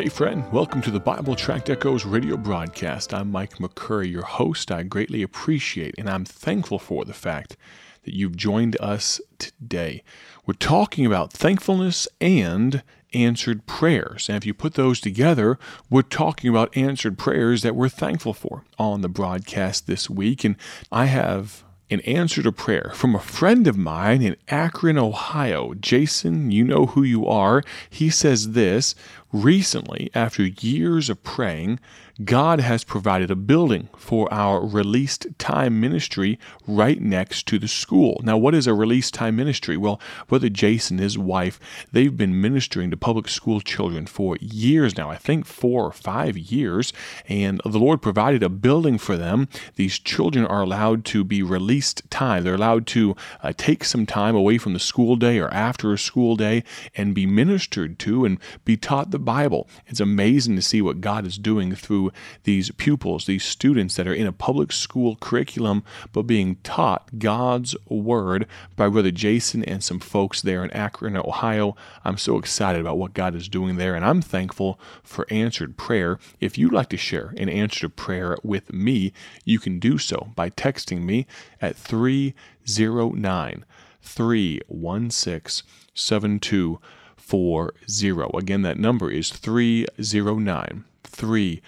Hey friend, welcome to the Bible Tract Echoes radio broadcast. I'm Mike McCurry, your host. I greatly appreciate and I'm thankful for the fact that you've joined us today. We're talking about thankfulness and answered prayers. And if you put those together, we're talking about answered prayers that we're thankful for on the broadcast this week. And I have an answer to prayer from a friend of mine in Akron, Ohio. Jason, you know who you are. He says this, recently, after years of praying, God has provided a building for our Released Time Ministry right next to the school. Now, what is a Released Time Ministry? Well, Brother Jason and his wife, they've been ministering to public school children for years now, I think 4 or 5 years, and the Lord provided a building for them. These children are allowed to be released time. They're allowed to take some time away from the school day or after a school day and be ministered to and be taught the Bible. It's amazing to see what God is doing through these pupils, these students that are in a public school curriculum, but being taught God's Word by Brother Jason and some folks there in Akron, Ohio. I'm so excited about what God is doing there, and I'm thankful for answered prayer. If you'd like to share an answer to prayer with me, you can do so by texting me at 309-316-7240. Again, that number is 309-316-7240.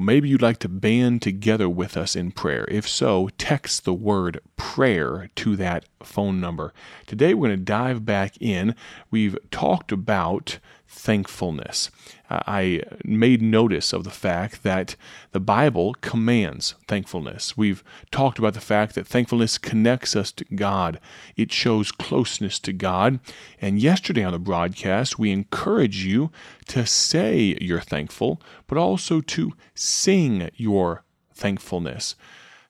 Maybe you'd like to band together with us in prayer. If so, text the word prayer to that phone number. Today we're going to dive back in. We've talked about thankfulness. I made notice of the fact that the Bible commands thankfulness. We've talked about the fact that thankfulness connects us to God. It shows closeness to God. And yesterday on the broadcast, we encourage you to say you're thankful, but also to sing your thankfulness.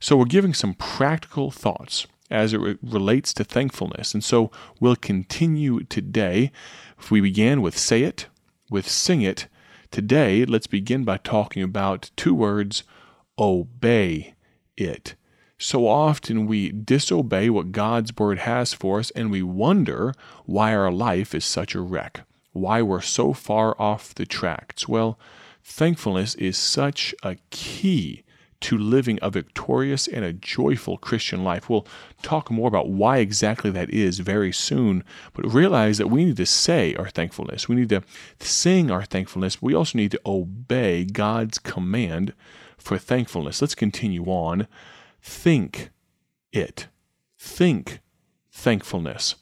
So we're giving some practical thoughts as it relates to thankfulness. And so we'll continue today. If we began with say it, with sing it, today let's begin by talking about two words, obey it. So often we disobey what God's Word has for us, and we wonder why our life is such a wreck, why we're so far off the tracks. Well, thankfulness is such a key to living a victorious and a joyful Christian life. We'll talk more about why exactly that is very soon, but realize that we need to say our thankfulness. We need to sing our thankfulness. We also need to obey God's command for thankfulness. Let's continue on. Think it. Think thankfulness.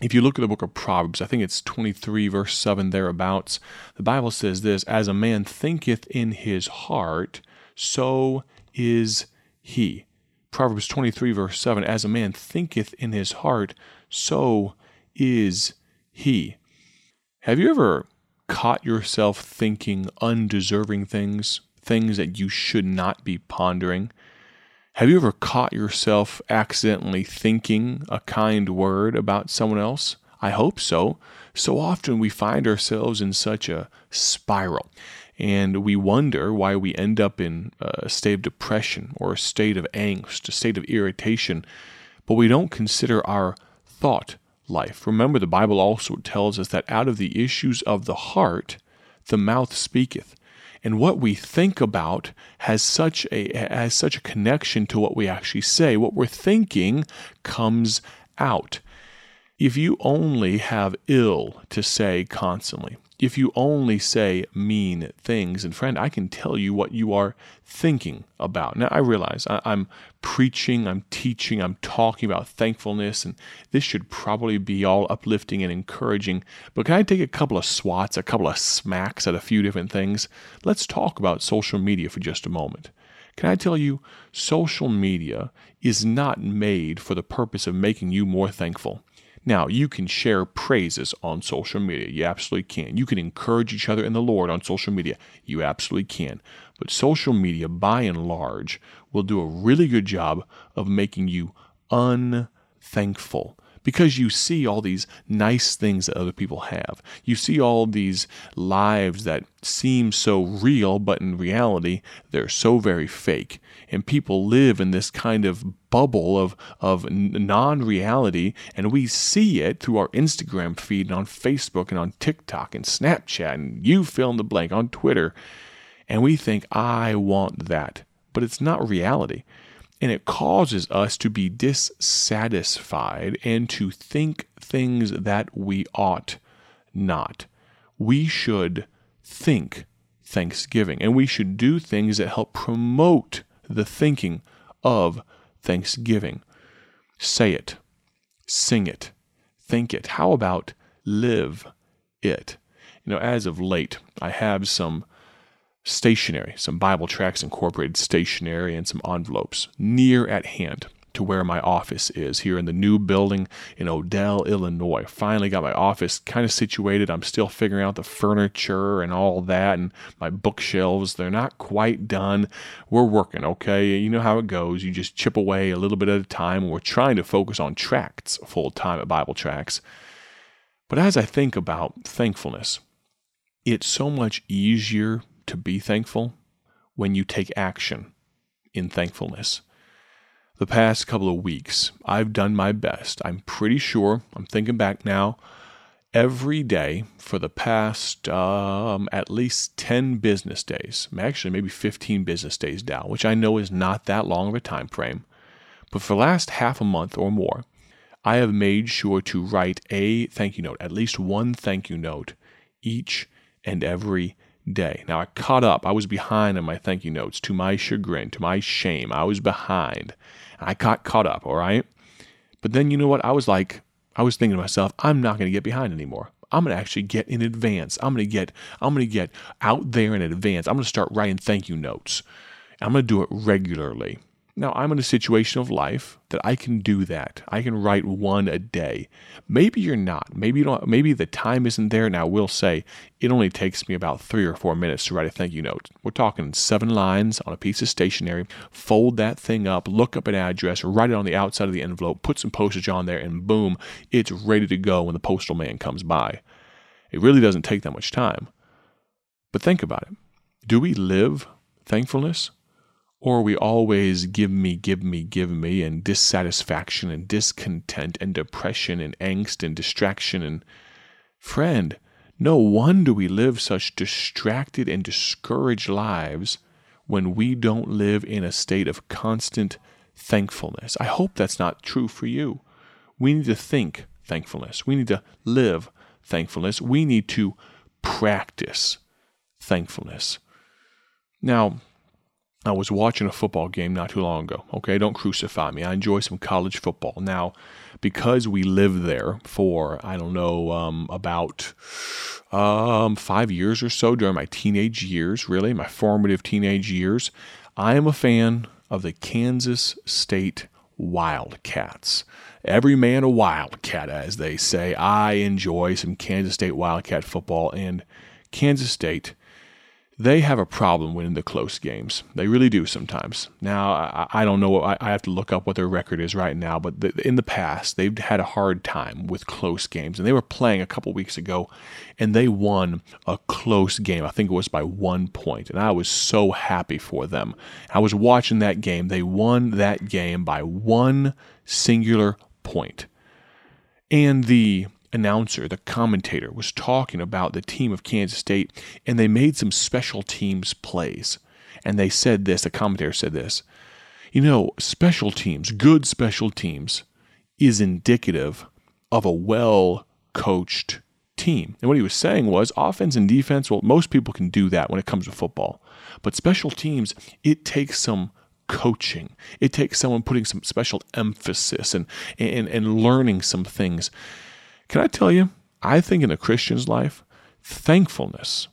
If you look at the book of Proverbs, I think it's 23 verse 7 thereabouts, the Bible says this, as a man thinketh in his heart, so is he. Proverbs 23, verse 7, as a man thinketh in his heart, so is he. Have you ever caught yourself thinking undeserving things, things that you should not be pondering? Have you ever caught yourself accidentally thinking a kind word about someone else? I hope so. So often we find ourselves in such a spiral, and we wonder why we end up in a state of depression or a state of angst, a state of irritation, but we don't consider our thought life. Remember, the Bible also tells us that out of the issues of the heart, the mouth speaketh. And what we think about has such a connection to what we actually say. What we're thinking comes out. If you only have ill to say constantly, if you only say mean things, and friend, I can tell you what you are thinking about. Now, I realize I'm preaching, I'm teaching, I'm talking about thankfulness, and this should probably be all uplifting and encouraging, but can I take a couple of swats, a couple of smacks at a few different things? Let's talk about social media for just a moment. Can I tell you, social media is not made for the purpose of making you more thankful. Now, you can share praises on social media. You absolutely can. You can encourage each other in the Lord on social media. You absolutely can. But social media, by and large, will do a really good job of making you unthankful. because you see all these nice things that other people have. You see all these lives that seem so real, but in reality, they're so very fake. And people live in this kind of bubble of non-reality, and we see it through our Instagram feed and on Facebook and on TikTok and Snapchat and you fill in the blank on Twitter. And we think, I want that. But it's not reality. And it causes us to be dissatisfied and to think things that we ought not. We should think Thanksgiving, and we should do things that help promote the thinking of Thanksgiving. Say it, sing it, think it. How about live it? You know, as of late, I have some stationery, some Bible Tracts Incorporated stationery, and some envelopes near at hand to where my office is here in the new building in Odell, Illinois. Finally got my office kind of situated. I'm still figuring out the furniture and all that, and my bookshelves, they're not quite done. We're working, okay? You know how it goes. You just chip away a little bit at a time, and we're trying to focus on tracts full-time at Bible Tracts. But as I think about thankfulness, it's so much easier to be thankful when you take action in thankfulness. The past couple of weeks, I've done my best. I'm pretty sure, I'm thinking back now, every day for the past at least 10 business days, actually maybe 15 business days now, which I know is not that long of a time frame, but for the last half a month or more, I have made sure to write a thank you note, at least one thank you note each and every day. Now, I caught up. I was behind on my thank you notes, to my chagrin, to my shame. I was behind. I got caught up, all right? But then, you know what? I was thinking to myself, I'm not going to get behind anymore. I'm going to actually get in advance. I'm going to get out there in advance. I'm going to start writing thank you notes. I'm going to do it regularly. Now, I'm in a situation of life that I can do that. I can write one a day. Maybe you're not. Maybe you don't. Maybe the time isn't there. Now, I will say it only takes me about 3 or 4 minutes to write a thank you note. We're talking 7 lines on a piece of stationery. Fold that thing up, look up an address, write it on the outside of the envelope, put some postage on there, and boom, it's ready to go when the postal man comes by. It really doesn't take that much time. But think about it. Do we live thankfulness? Or we always give me, and dissatisfaction and discontent and depression and angst and distraction. And friend, no wonder we live such distracted and discouraged lives when we don't live in a state of constant thankfulness. I hope that's not true for you. We need to think thankfulness. We need to live thankfulness. We need to practice thankfulness. Now, I was watching a football game not too long ago. Okay, don't crucify me. I enjoy some college football. Now, because we lived there for, about 5 years or so during my teenage years, really, my formative teenage years, I am a fan of the Kansas State Wildcats. Every man a Wildcat, as they say. I enjoy some Kansas State Wildcat football, and Kansas State, they have a problem winning the close games. They really do sometimes. Now, I don't know. I have to look up what their record is right now, but in the past, they've had a hard time with close games. And they were playing a couple weeks ago, and they won a close game. I think it was by 1 point, and I was so happy for them. I was watching that game. They won that game by one singular point. And the announcer, the commentator, was talking about the team of Kansas State, and they made some special teams plays. And they said this, the commentator said this, you know, special teams, good special teams is indicative of a well-coached team. And what he was saying was offense and defense, well, most people can do that when it comes to football. But special teams, it takes some coaching. It takes someone putting some special emphasis and learning some things. Can I tell you, I think in a Christian's life, thankfulness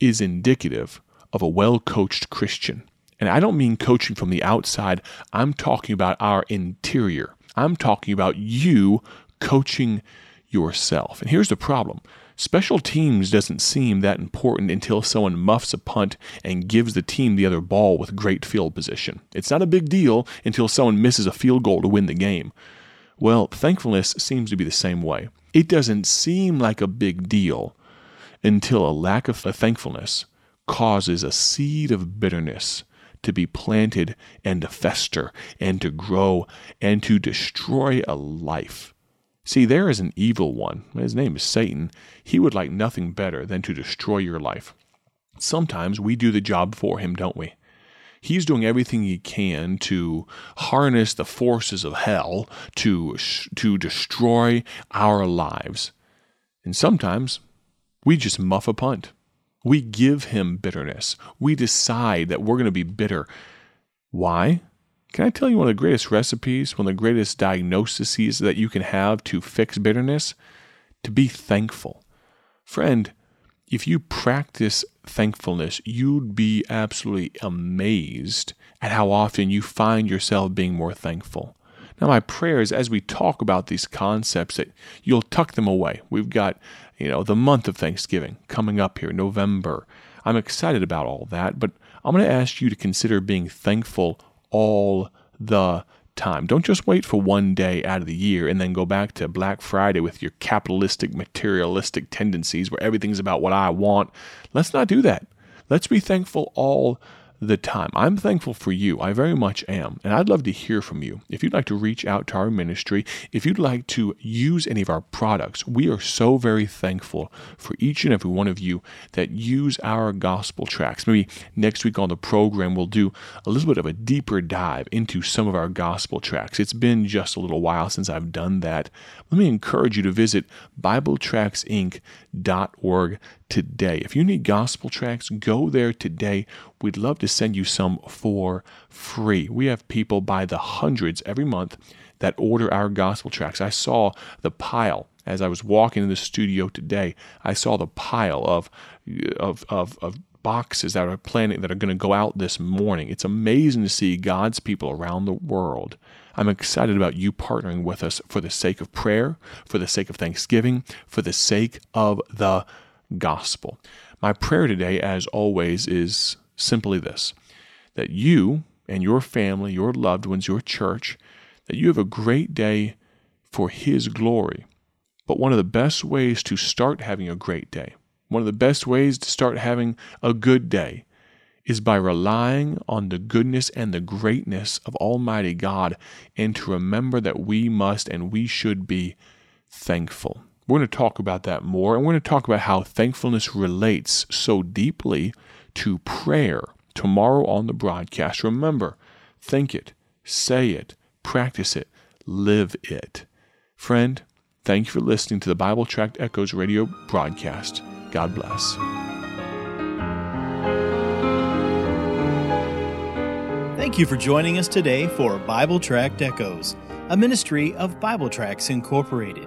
is indicative of a well-coached Christian. And I don't mean coaching from the outside. I'm talking about our interior. I'm talking about you coaching yourself. And here's the problem. Special teams doesn't seem that important until someone muffs a punt and gives the team the other ball with great field position. It's not a big deal until someone misses a field goal to win the game. Well, thankfulness seems to be the same way. It doesn't seem like a big deal until a lack of thankfulness causes a seed of bitterness to be planted and to fester and to grow and to destroy a life. See, there is an evil one. His name is Satan. He would like nothing better than to destroy your life. Sometimes we do the job for him, don't we? He's doing everything he can to harness the forces of hell to destroy our lives. And sometimes we just muff a punt. We give him bitterness. We decide that we're going to be bitter. Why? Can I tell you one of the greatest recipes, one of the greatest diagnoses that you can have to fix bitterness? To be thankful. Friend, if you practice thankfulness, you'd be absolutely amazed at how often you find yourself being more thankful. Now, my prayer is as we talk about these concepts that you'll tuck them away. We've got, the month of Thanksgiving coming up here, November. I'm excited about all that, but I'm going to ask you to consider being thankful all the time. Don't just wait for one day out of the year and then go back to Black Friday with your capitalistic, materialistic tendencies where everything's about what I want. Let's not do that. Let's be thankful all the time. I'm thankful for you. I very much am. And I'd love to hear from you. If you'd like to reach out to our ministry, if you'd like to use any of our products, we are so very thankful for each and every one of you that use our gospel tracts. Maybe next week on the program, we'll do a little bit of a deeper dive into some of our gospel tracts. It's been just a little while since I've done that. Let me encourage you to visit BibleTractsInc.org today. If you need gospel tracts, go there today. We'd love to send you some for free. We have people by the hundreds every month that order our gospel tracts. I saw the pile as I was walking in the studio today. I saw the pile of boxes that are going to go out this morning. It's amazing to see God's people around the world. I'm excited about you partnering with us for the sake of prayer, for the sake of thanksgiving, for the sake of the gospel. My prayer today, as always, is simply this, that you and your family, your loved ones, your church, that you have a great day for His glory. But one of the best ways to start having a great day, one of the best ways to start having a good day, is by relying on the goodness and the greatness of Almighty God, and to remember that we must and we should be thankful. We're going to talk about that more, and we're going to talk about how thankfulness relates so deeply to prayer tomorrow on the broadcast. Remember, think it, say it, practice it, live it. Friend, thank you for listening to the Bible Tract Echoes radio broadcast. God bless. Thank you for joining us today for Bible Tract Echoes, a ministry of Bible Tracts Incorporated.